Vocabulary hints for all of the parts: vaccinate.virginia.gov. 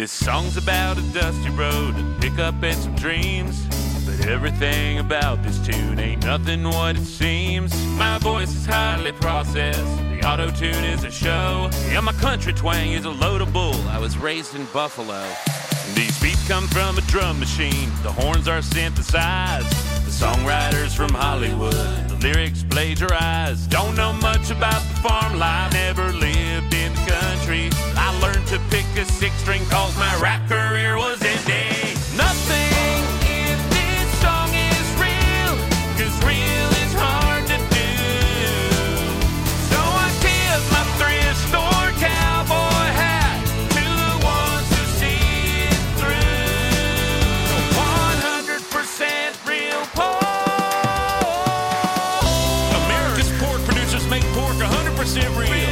This song's about a dusty road, a pickup and some dreams. But everything about this tune ain't nothing what it seems. My voice is highly processed, the auto-tune is a show. Yeah, my country twang is a load of bull, I was raised in Buffalo. These beats come from a drum machine, the horns are synthesized. The songwriters from Hollywood, the lyrics plagiarized. Don't know much about the farm life, never lived in the country. I learned to pick a six string cause my rap career was ending. Nothing if this song is real, cause real is hard to do. So I tip my thrift-store cowboy hat to the ones who see it through. 100% real pork. America's pork producers make pork 100% real pork.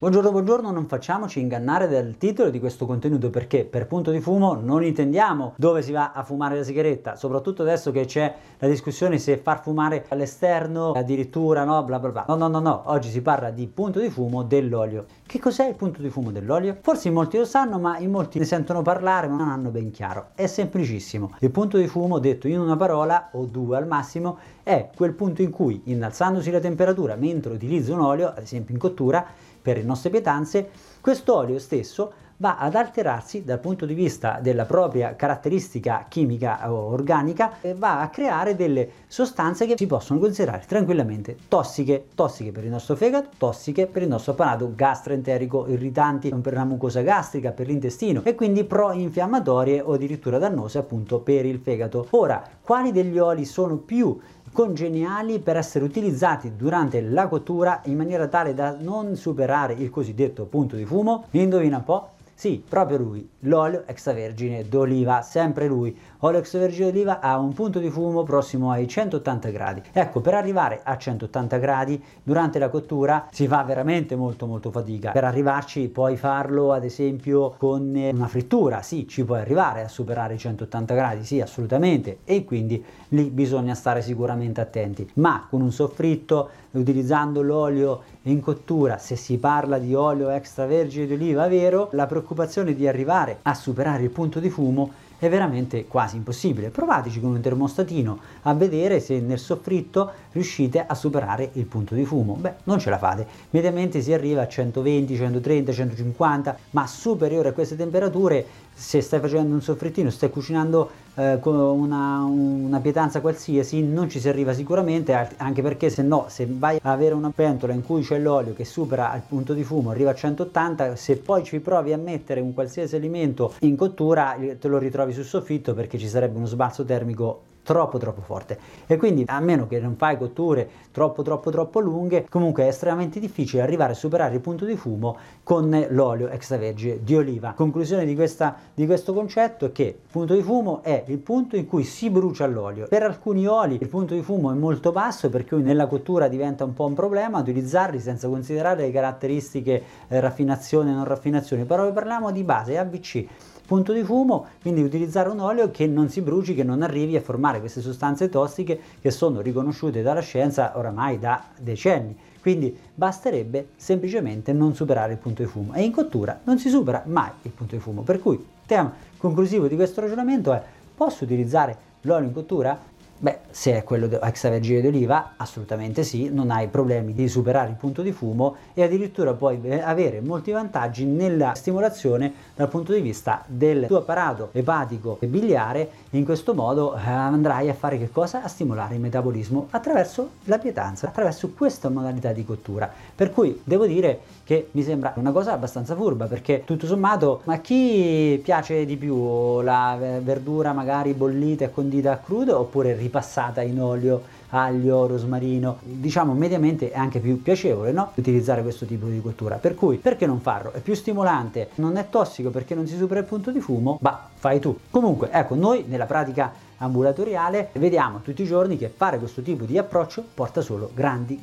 Buongiorno, buongiorno, non facciamoci ingannare dal titolo di questo contenuto, perché per punto di fumo non intendiamo dove si va a fumare la sigaretta, soprattutto adesso che c'è la discussione se far fumare all'esterno, addirittura no, bla bla bla. No, oggi si parla di punto di fumo dell'olio. Che cos'è il punto di fumo dell'olio? Forse in molti lo sanno, ma in molti ne sentono parlare ma non hanno ben chiaro. È semplicissimo. Il punto di fumo, detto in una parola o due al massimo, è quel punto in cui, innalzandosi la temperatura mentre utilizzo un olio, ad esempio in cottura, per le nostre pietanze, quest'olio stesso va ad alterarsi dal punto di vista della propria caratteristica chimica o organica e va a creare delle sostanze che si possono considerare tranquillamente tossiche per il nostro fegato, tossiche per il nostro apparato gastroenterico, irritanti per la mucosa gastrica, per l'intestino, e quindi pro-infiammatorie o addirittura dannose appunto per il fegato. Ora, quali degli oli sono più congeniali per essere utilizzati durante la cottura in maniera tale da non superare il cosiddetto punto di fumo? Indovina un po'? Sì, proprio lui, l'olio extravergine d'oliva, sempre lui. Olio extravergine d'oliva ha un punto di fumo prossimo ai 180 gradi. Ecco, per arrivare a 180 gradi durante la cottura si fa veramente molto fatica. Per arrivarci puoi farlo ad esempio con una frittura, sì, ci puoi arrivare a superare i 180 gradi, sì, assolutamente, e quindi lì bisogna stare sicuramente attenti. Ma con un soffritto, utilizzando l'olio in cottura, se si parla di olio extravergine d'oliva vero, la preoccupazione di arrivare a superare il punto di fumo è veramente quasi impossibile. Provateci con un termostatino a vedere se nel soffritto riuscite a superare il punto di fumo. Beh, non ce la fate, mediamente si arriva a 120, 130, 150, ma superiore a queste temperature, se stai facendo un soffrittino, stai cucinando con una pietanza qualsiasi, non ci si arriva sicuramente, anche perché se vai ad avere una pentola in cui c'è l'olio che supera il punto di fumo, arriva a 180, se poi ci provi a mettere un qualsiasi alimento in cottura te lo ritrovi sul soffitto, perché ci sarebbe uno sbalzo termico troppo forte, e quindi a meno che non fai cotture troppo lunghe, comunque è estremamente difficile arrivare a superare il punto di fumo con l'olio extravergine di oliva. Conclusione di questo concetto è che il punto di fumo è il punto in cui si brucia l'olio. Per alcuni oli il punto di fumo è molto basso, per cui nella cottura diventa un po' un problema utilizzarli senza considerare le caratteristiche raffinazione e non raffinazione, però parliamo di base ABC. Punto di fumo, quindi utilizzare un olio che non si bruci, che non arrivi a formare queste sostanze tossiche che sono riconosciute dalla scienza oramai da decenni. Quindi basterebbe semplicemente non superare il punto di fumo, e in cottura non si supera mai il punto di fumo. Per cui il tema conclusivo di questo ragionamento è: posso utilizzare l'olio in cottura? Beh, se è quello extravergine d'oliva, assolutamente sì, non hai problemi di superare il punto di fumo e addirittura puoi avere molti vantaggi nella stimolazione dal punto di vista del tuo apparato epatico e biliare. In questo modo andrai a fare che cosa? A stimolare il metabolismo attraverso la pietanza, attraverso questa modalità di cottura. Per cui devo dire che mi sembra una cosa abbastanza furba, perché tutto sommato, ma chi piace di più la verdura magari bollita e condita a crudo oppure ripassata in olio, aglio, rosmarino? Diciamo mediamente è anche più piacevole, no? Utilizzare questo tipo di cottura, per cui perché non farlo? È più stimolante, non è tossico perché non si supera il punto di fumo, ma fai tu. Comunque, ecco, noi nella pratica ambulatoriale vediamo tutti i giorni che fare questo tipo di approccio porta solo grandi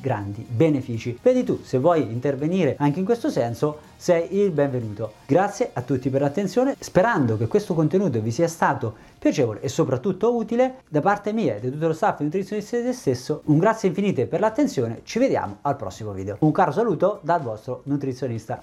benefici. Vedi tu, se vuoi intervenire anche in questo senso sei il benvenuto. Grazie a tutti per l'attenzione, sperando che questo contenuto vi sia stato piacevole e soprattutto utile. Da parte mia e di tutto lo staff nutrizionisti stesso un grazie infinite per l'attenzione, ci vediamo al prossimo video. Un caro saluto dal vostro nutrizionista.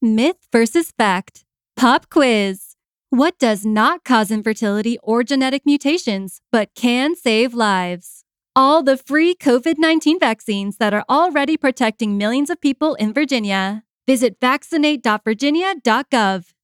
Myth versus fact. Pop quiz. What does not cause infertility or genetic mutations, but can save lives? All the free COVID-19 vaccines that are already protecting millions of people in Virginia. Visit vaccinate.virginia.gov.